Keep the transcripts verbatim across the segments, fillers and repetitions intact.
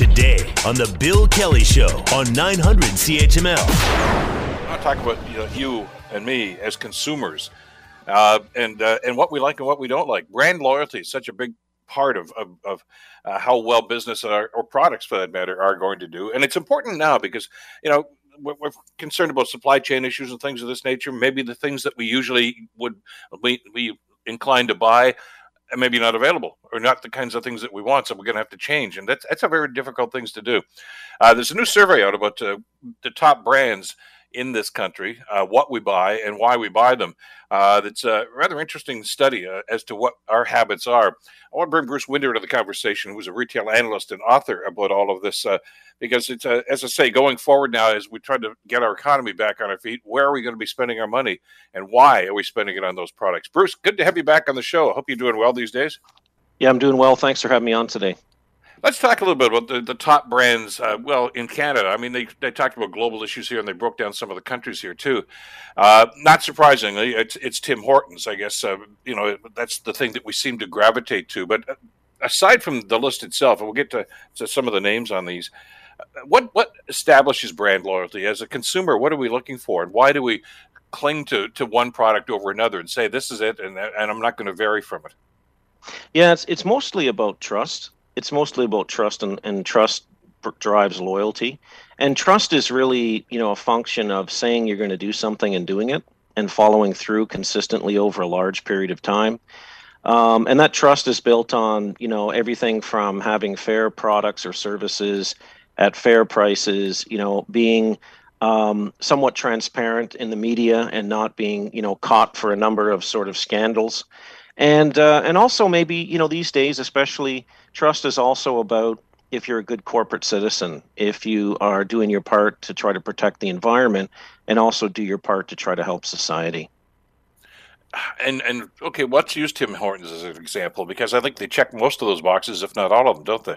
today on The Bill Kelly Show on nine hundred C H M L. I talk about you, know, you and me as consumers uh, and uh, and what we like and what we don't like. Brand loyalty is such a big part of, of, of uh, how well business are, or products, for that matter, are going to do. And it's important now because, you know, we're concerned about supply chain issues and things of this nature. Maybe the things that we usually would be we, inclined to buy are maybe not available or not the kinds of things that we want, so we're going to have to change. And that's that's a very difficult thing to do. Uh, there's a new survey out about uh, the top brands in this country, uh, what we buy and why we buy them. Uh, that's a rather interesting study uh, as to what our habits are. I want to bring Bruce Winder into the conversation, who's a retail analyst and author about all of this, uh, because it's, uh, as I say, going forward now, as we try to get our economy back on our feet, where are we going to be spending our money and why are we spending it on those products? Bruce, good to have you back on the show. I hope you're doing well these days. Yeah, I'm doing well. Thanks for having me on today. Let's talk a little bit about the, the top brands, uh, well, in Canada. I mean, they, they talked about global issues here, and they broke down some of the countries here, too. Uh, not surprisingly, it's, it's Tim Hortons, I guess. Uh, you know, that's the thing that we seem to gravitate to. But aside from the list itself, and we'll get to, to some of the names on these, what, what establishes brand loyalty? As a consumer, what are we looking for, and why do we cling to, to one product over another and say, this is it, and, and I'm not going to vary from it? Yeah, it's, it's mostly about trust. It's mostly about trust, and, and trust drives loyalty. And trust is really, you know, a function of saying you're going to do something and doing it and following through consistently over a large period of time. Um, and that trust is built on, you know, everything from having fair products or services at fair prices, you know, being um, somewhat transparent in the media and not being, you know, caught for a number of sort of scandals. And uh, and also maybe, you know, these days, especially, trust is also about if you're a good corporate citizen, if you are doing your part to try to protect the environment and also do your part to try to help society. And, and okay, let's use Tim Hortons as an example, because I think they check most of those boxes, if not all of them, don't they?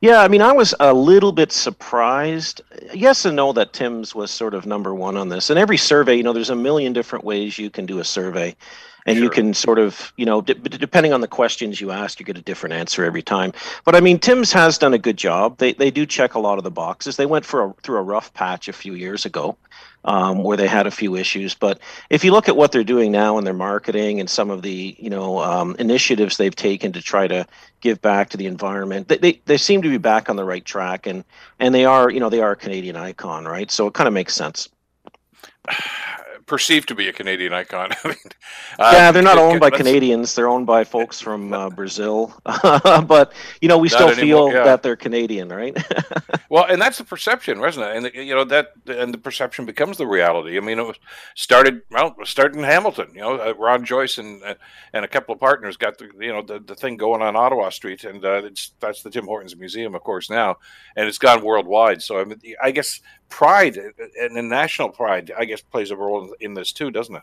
Yeah, I mean, I was a little bit surprised, yes and no, that Tim's was sort of number one on this. And every survey, you know, there's a million different ways you can do a survey. And sure. You can sort of, you know, de- depending on the questions you ask, you get a different answer every time. But, I mean, Tim's has done a good job. They they do check a lot of the boxes. They went for a, through a rough patch a few years ago um, where they had a few issues. But if you look at what they're doing now in their marketing and some of the, you know, um, initiatives they've taken to try to give back to the environment, they, they, they seem to be back on the right track. And, and they are, you know, they are a Canadian icon, right? So it kind of makes sense. Perceived to be a Canadian icon. I mean, uh, yeah, they're not owned by Canadians. They're owned by folks from uh, Brazil. But, you know, we still anymore, feel yeah. that they're Canadian, right? Well, and that's the perception, isn't it? And, you know, that and the perception becomes the reality. I mean, it was started, well, it started in Hamilton. You know, uh, Ron Joyce and uh, and a couple of partners got, the, you know, the, the thing going on Ottawa Street. And uh, it's, that's the Tim Hortons Museum, of course, now. And it's gone worldwide. So, I mean, I guess pride and the national pride, I guess, plays a role in in this too, doesn't it?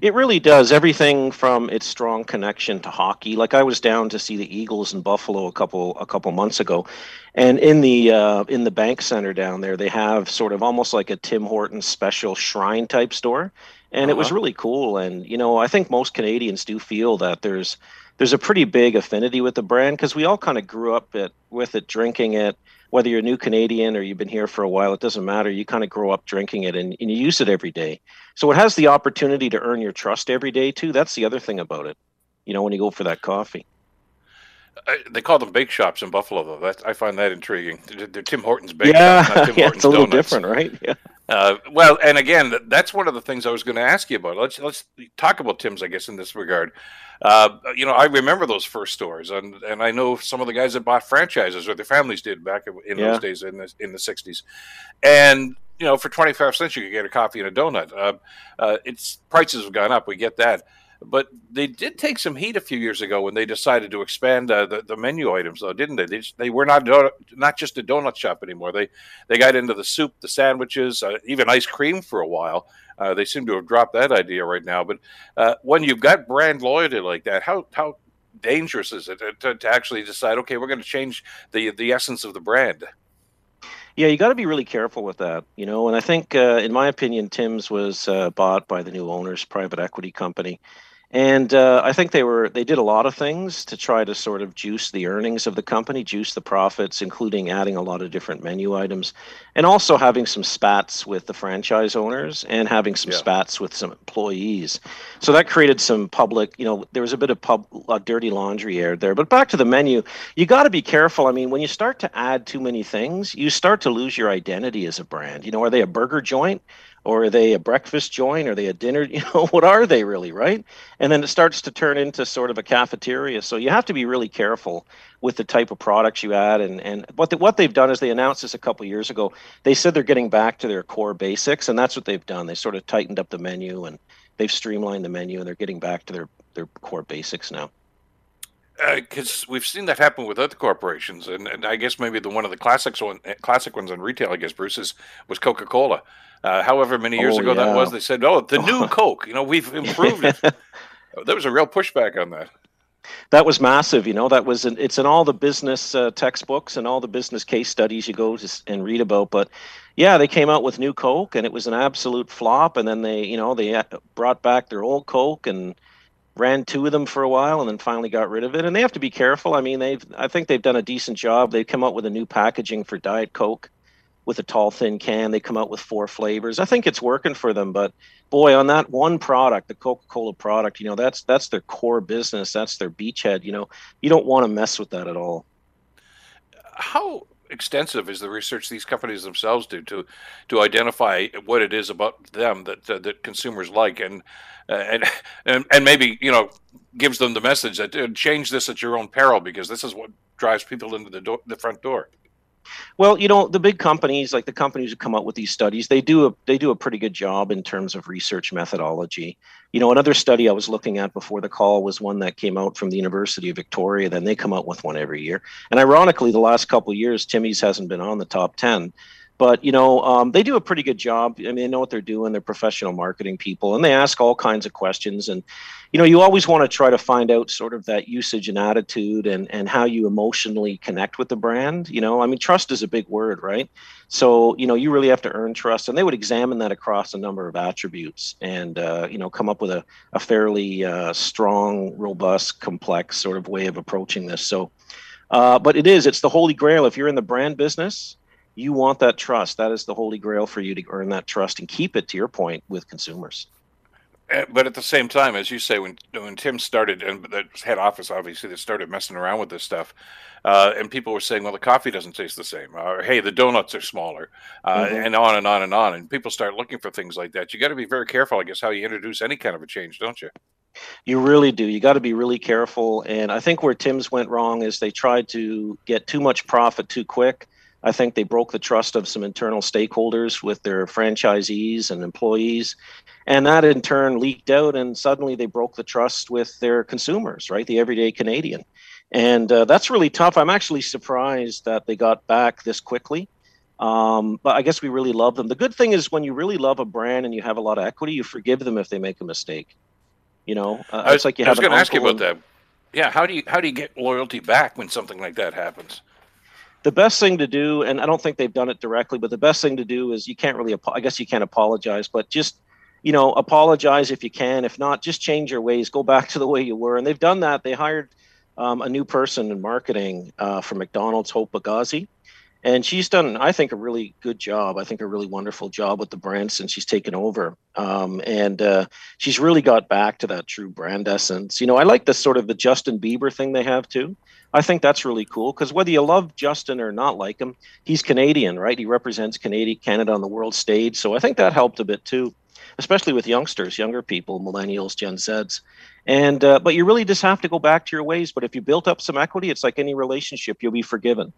It really does. Everything from its strong connection to hockey. Like I was down to see the Eagles in Buffalo a couple a couple months ago, and in the uh, in the bank center down there, they have sort of almost like a Tim Hortons special shrine type store, and uh-huh. It was really cool. And you know, I think most Canadians do feel that there's there's a pretty big affinity with the brand because we all kind of grew up it, with it, drinking it. Whether you're a new Canadian or you've been here for a while, it doesn't matter. You kind of grow up drinking it and, and you use it every day. So it has the opportunity to earn your trust every day, too. That's the other thing about it, you know, when you go for that coffee. I, they call them bake shops in Buffalo, though. That, I find that intriguing. They're, they're Tim Hortons bake yeah. shops, not Tim yeah, Hortons donuts. It's a little donuts. Different, right? Yeah. Uh, well, and again, that's one of the things I was going to ask you about. Let's let's talk about Tim's, I guess, in this regard. Uh, you know, I remember those first stores, and, and I know some of the guys that bought franchises, or their families did back in those yeah. days in the in the sixties. And you know, for twenty-five cents, you could get a coffee and a donut. Uh, uh, it's prices have gone up. We get that. But they did take some heat a few years ago when they decided to expand uh, the, the menu items, though, didn't they? They, just, they were not donut, not just a donut shop anymore. They they got into the soup, the sandwiches, uh, even ice cream for a while. Uh, they seem to have dropped that idea right now. But uh, when you've got brand loyalty like that, how how dangerous is it to, to actually decide, okay, we're going to change the the essence of the brand? Yeah, you got to be really careful with that, you know. And I think, uh, in my opinion, Tim's was uh, bought by the new owners, private equity company. And uh, I think they were they did a lot of things to try to sort of juice the earnings of the company, juice the profits, including adding a lot of different menu items, and also having some spats with the franchise owners and having some yeah. spats with some employees. So that created some public, you know, there was a bit of pub, uh, dirty laundry aired there. But back to the menu, you got to be careful. I mean, when you start to add too many things, you start to lose your identity as a brand. You know, are they a burger joint? Or are they a breakfast joint? Are they a dinner? You know, what are they really, right? And then it starts to turn into sort of a cafeteria. So you have to be really careful with the type of products you add. And, and what, the, what they've done is they announced this a couple of years ago. They said they're getting back to their core basics, and that's what they've done. They sort of tightened up the menu, and they've streamlined the menu, and they're getting back to their, their core basics now. Because uh, we've seen that happen with other corporations, and, and I guess maybe the one of the classics one, classic ones in retail, I guess, Bruce, is, was Coca-Cola. Uh, however many years oh, ago yeah. that was, they said, oh, the new Coke, you know, we've improved it. There was a real pushback on that. That was massive, you know, that was, in, it's in all the business uh, textbooks and all the business case studies you go to and read about, but yeah, they came out with new Coke, and it was an absolute flop, and then they, you know, they brought back their old Coke, and ran two of them for a while, and then finally got rid of it. And they have to be careful. I mean, they've I think they've done a decent job. They've come up with a new packaging for Diet Coke with a tall, thin can. They come out with four flavors. I think it's working for them. But, boy, on that one product, the Coca-Cola product, you know, that's that's their core business. That's their beachhead. You know, you don't want to mess with that at all. How extensive is the research these companies themselves do to to identify what it is about them that uh, that consumers like, and uh, and and and maybe, you know, gives them the message that uh, change this at your own peril, because this is what drives people into the door, the front door? Well, you know, the big companies, like the companies who come up with these studies, they do a they do a pretty good job in terms of research methodology. You know, another study I was looking at before the call was one that came out from the University of Victoria. Then they come out with one every year. And ironically, the last couple of years, Timmy's hasn't been on the top ten. But, you know, um, they do a pretty good job. I mean, they know what they're doing. They're professional marketing people, and they ask all kinds of questions. And, you know, you always want to try to find out sort of that usage and attitude and, and how you emotionally connect with the brand. You know, I mean, trust is a big word, right? So, you know, you really have to earn trust. And they would examine that across a number of attributes and, uh, you know, come up with a, a fairly uh, strong, robust, complex sort of way of approaching this. So, uh, but it is, it's the holy grail. If you're in the brand business, you want that trust. That is the holy grail for you to earn that trust and keep it, to your point, with consumers. But at the same time, as you say, when when Tim started, and the head office obviously that started messing around with this stuff, uh, and people were saying, well, the coffee doesn't taste the same, or hey, the donuts are smaller, uh, mm-hmm. and on and on and on. And people start looking for things like that. You got to be very careful, I guess, how you introduce any kind of a change, don't you? You really do. You got to be really careful. And I think where Tim's went wrong is they tried to get too much profit too quick. I think they broke the trust of some internal stakeholders with their franchisees and employees. And that in turn leaked out, and suddenly they broke the trust with their consumers, right? The everyday Canadian. And uh, that's really tough. I'm actually surprised that they got back this quickly. Um, but I guess we really love them. The good thing is when you really love a brand and you have a lot of equity, you forgive them if they make a mistake. You know, uh, I was, it's like you have I was going to ask you about that. Yeah. How do you, how do you get loyalty back when something like that happens? The best thing to do, and I don't think they've done it directly, but the best thing to do is you can't really, I guess you can't apologize, but just, you know, apologize if you can. If not, just change your ways, go back to the way you were. And they've done that. They hired um, a new person in marketing uh, for McDonald's, Hope Bagazzi. And she's done, I think, a really good job. I think a really wonderful job with the brand since she's taken over. Um, and uh, she's really got back to that true brand essence. You know, I like the sort of the Justin Bieber thing they have, too. I think that's really cool because whether you love Justin or not like him, he's Canadian, right? He represents Canada, Canada on the world stage. So I think that helped a bit, too, especially with youngsters, younger people, millennials, Gen Zs. And uh, but you really just have to go back to your ways. But if you built up some equity, it's like any relationship, you'll be forgiven.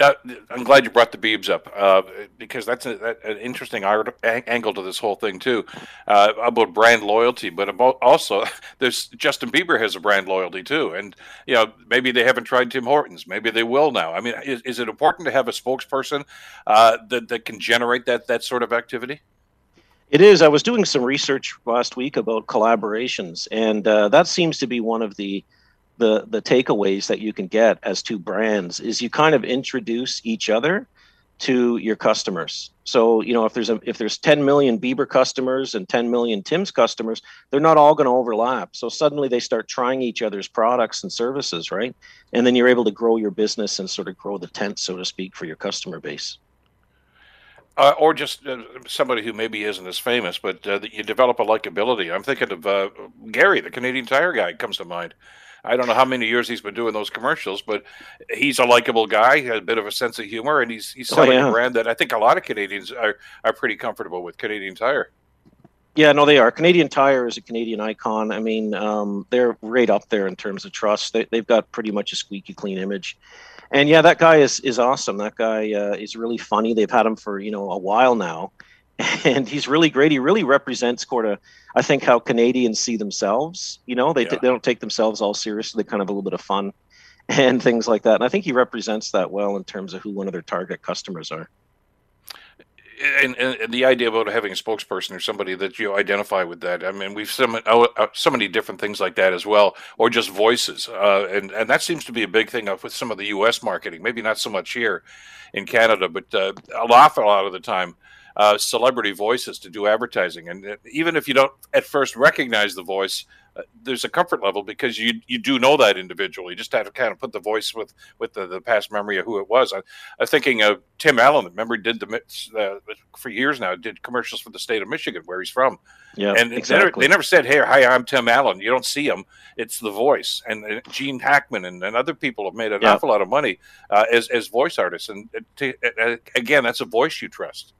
Uh, I'm glad you brought the Biebs up uh, because that's a, that, an interesting art, a, angle to this whole thing too uh, about brand loyalty. But about also, there's Justin Bieber has a brand loyalty too, and you know maybe they haven't tried Tim Hortons, maybe they will now. I mean, is, is it important to have a spokesperson uh, that that can generate that that sort of activity? It is. I was doing some research last week about collaborations, and uh, that seems to be one of the. the the takeaways that you can get as two brands is you kind of introduce each other to your customers. So, you know, if there's a, if there's ten million Bieber customers and ten million Tim's customers, they're not all going to overlap. So suddenly they start trying each other's products and services, right? And then you're able to grow your business and sort of grow the tent, so to speak, for your customer base. Uh, or just uh, somebody who maybe isn't as famous, but uh, that you develop a likability. I'm thinking of uh, Gary, the Canadian Tire guy, comes to mind. I don't know how many years he's been doing those commercials, but he's a likable guy, has a bit of a sense of humor, and he's he's selling oh, yeah. a brand that I think a lot of Canadians are, are pretty comfortable with, Canadian Tire. Yeah, no, they are. Canadian Tire is a Canadian icon. I mean, um, they're right up there in terms of trust. They, they've got pretty much a squeaky clean image. And yeah, that guy is, is awesome. That guy uh, is really funny. They've had him for, you know, a while now. And he's really great. He really represents sort of, I think, how Canadians see themselves. You know, they, yeah. t- they don't take themselves all seriously. They're kind of a little bit of fun and things like that. And I think he represents that well in terms of who one of their target customers are. And, and, and the idea about having a spokesperson or somebody that you identify with that, I mean, we've some, uh, so many different things like that as well, or just voices. Uh, and, and that seems to be a big thing up with some of the U S marketing, maybe not so much here in Canada, but uh, an awful lot of the time, uh, celebrity voices to do advertising. And even if you don't at first recognize the voice, uh, there's a comfort level because you you do know that individual. You just have to kind of put the voice with, with the, the past memory of who it was. I, I'm thinking of Tim Allen, remember, did the uh, for years now, did commercials for the state of Michigan, where he's from. Yeah, and exactly. they, never, they never said, hey, hi, I'm Tim Allen. You don't see him. It's the voice. And, and Gene Hackman and, and other people have made an yeah. awful lot of money uh, as, as voice artists. And to, uh, again, that's a voice you trust.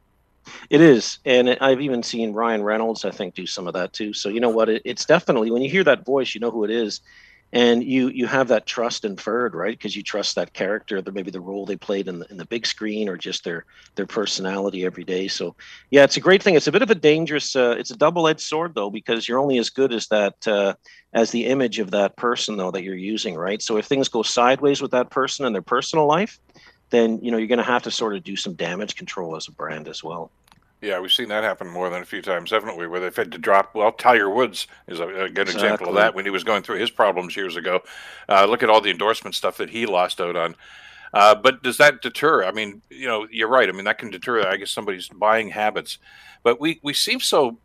It is. And I've even seen Ryan Reynolds, I think, do some of that too. So you know what? It, it's definitely, when you hear that voice, you know who it is. And you you have that trust inferred, right? Because you trust that character, the, maybe the role they played in the, in the big screen, or just their their personality every day. So yeah, it's a great thing. It's a bit of a dangerous, uh, it's a double-edged sword though, because you're only as good as that, uh, as the image of that person though that you're using, right? So if things go sideways with that person in their personal life, then, you know, you're going to have to sort of do some damage control as a brand as well. Yeah, we've seen that happen more than a few times, haven't we, where they've had to drop, well, Tiger Woods is a, a good exactly. example of that when he was going through his problems years ago. Uh, look at all the endorsement stuff that he lost out on. Uh, but does that deter? I mean, you know, you're right. I mean, that can deter, I guess, somebody's buying habits. But we, we seem so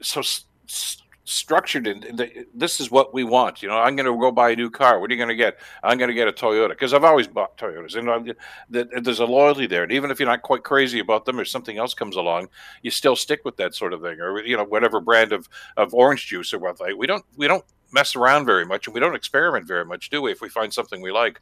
so st- structured in, in the, this is what we want. You know, I'm going to go buy a new car. What are you going to get? I'm going to get a Toyota because I've always bought Toyotas. And I'm, the, there's a loyalty there. And even if you're not quite crazy about them or something else comes along, you still stick with that sort of thing. Or, you know, whatever brand of, of orange juice or what. Like, we don't we don't mess around very much, and we don't experiment very much, do we, if we find something we like?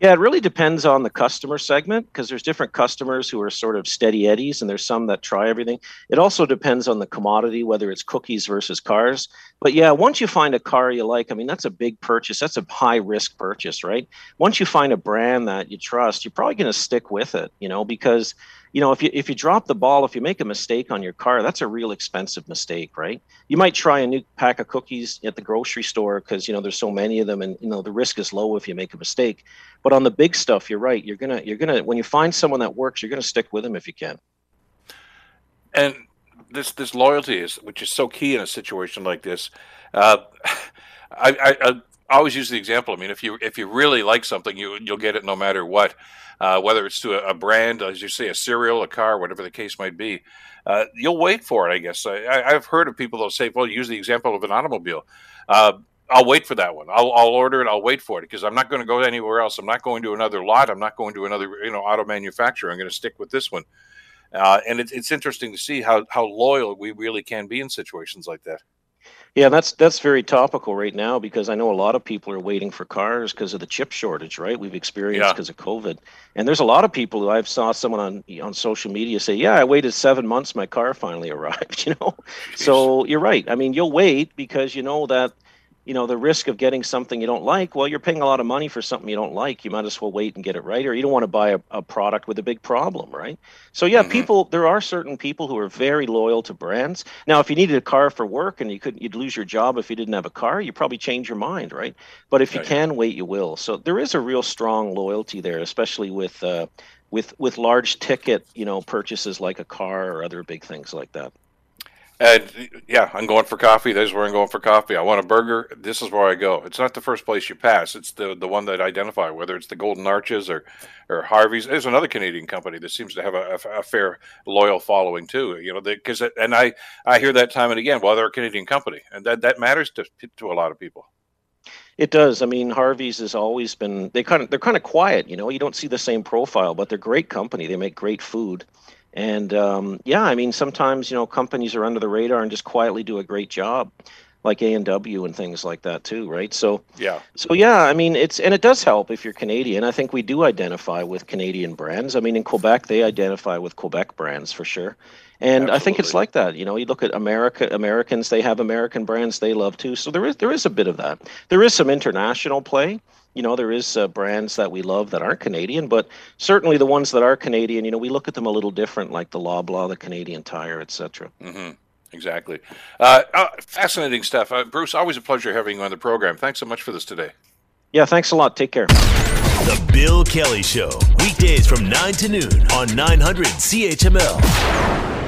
Yeah, it really depends on the customer segment, because there's different customers who are sort of steady eddies, and there's some that try everything. It also depends on the commodity, whether it's cookies versus cars. But yeah, once you find a car you like, I mean, that's a big purchase. That's a high-risk purchase, right? Once you find a brand that you trust, you're probably going to stick with it, you know, because, you know, if you if you drop the ball, if you make a mistake on your car, that's a real expensive mistake, right? You might try a new pack of cookies at the grocery store because, you know, there's so many of them, and, you know, the risk is low if you make a mistake. But on the big stuff, you're right. You're gonna you're gonna when you find someone that works, you're gonna stick with them if you can. And this this loyalty is, which is so key in a situation like this. Uh, I, I, I I always use the example. I mean, if you if you really like something, you you'll get it no matter what, uh, whether it's to a, a brand, as you say, a cereal, a car, whatever the case might be. Uh, you'll wait for it, I guess. I, I, I've heard of people that say, "Well, use the example of an automobile. Uh, I'll wait for that one. I'll I'll order it. I'll wait for it because I'm not going to go anywhere else. I'm not going to another lot. I'm not going to another you know auto manufacturer. I'm going to stick with this one." Uh, and it's it's interesting to see how how loyal we really can be in situations like that. Yeah, that's that's very topical right now because I know a lot of people are waiting for cars because of the chip shortage, right? We've experienced because yeah. of COVID. And there's a lot of people who I've saw someone on on social media say, yeah, I waited seven months, my car finally arrived, you know? Jeez. So you're right. I mean, you'll wait because you know that, you know, the risk of getting something you don't like, well, you're paying a lot of money for something you don't like. You might as well wait and get it right, or you don't want to buy a, a product with a big problem, right? So yeah, mm-hmm. people, there are certain people who are very loyal to brands. Now, if you needed a car for work and you couldn't, you'd lose your job if you didn't have a car, you probably change your mind, right? But if you yeah, can yeah. wait, you will. So there is a real strong loyalty there, especially with uh, with with large ticket, you know, purchases like a car or other big things like that. And yeah, I'm going for coffee. This is where I'm going for coffee. I want a burger. This is where I go. It's not the first place you pass. It's the the one that I identify, whether it's the Golden Arches or, or Harvey's. There's another Canadian company that seems to have a, a fair, loyal following too. You know, because and I, I hear that time and again, well, they're a Canadian company. And that, that matters to to a lot of people. It does. I mean, Harvey's has always been, they kind of, they're kind of quiet, you know. You don't see the same profile, but they're great company. They make great food. And, um, yeah, I mean, sometimes, you know, companies are under the radar and just quietly do a great job, like A and W and things like that too, right? So, yeah. So, yeah, I mean, it's, and it does help if you're Canadian. I think we do identify with Canadian brands. I mean, in Quebec, they identify with Quebec brands for sure. And absolutely. I think it's like that. You know, you look at America, Americans, they have American brands they love too. So there is, there is a bit of that. There is some international play. You know, there is uh, brands that we love that aren't Canadian, but certainly the ones that are Canadian, you know, we look at them a little different, like the Loblaw, the Canadian Tire, et cetera. Mm-hmm. Exactly. Uh, uh, fascinating stuff. Uh, Bruce, always a pleasure having you on the program. Thanks so much for this today. Yeah, thanks a lot. Take care. The Bill Kelly Show, weekdays from nine to noon on nine hundred C H M L.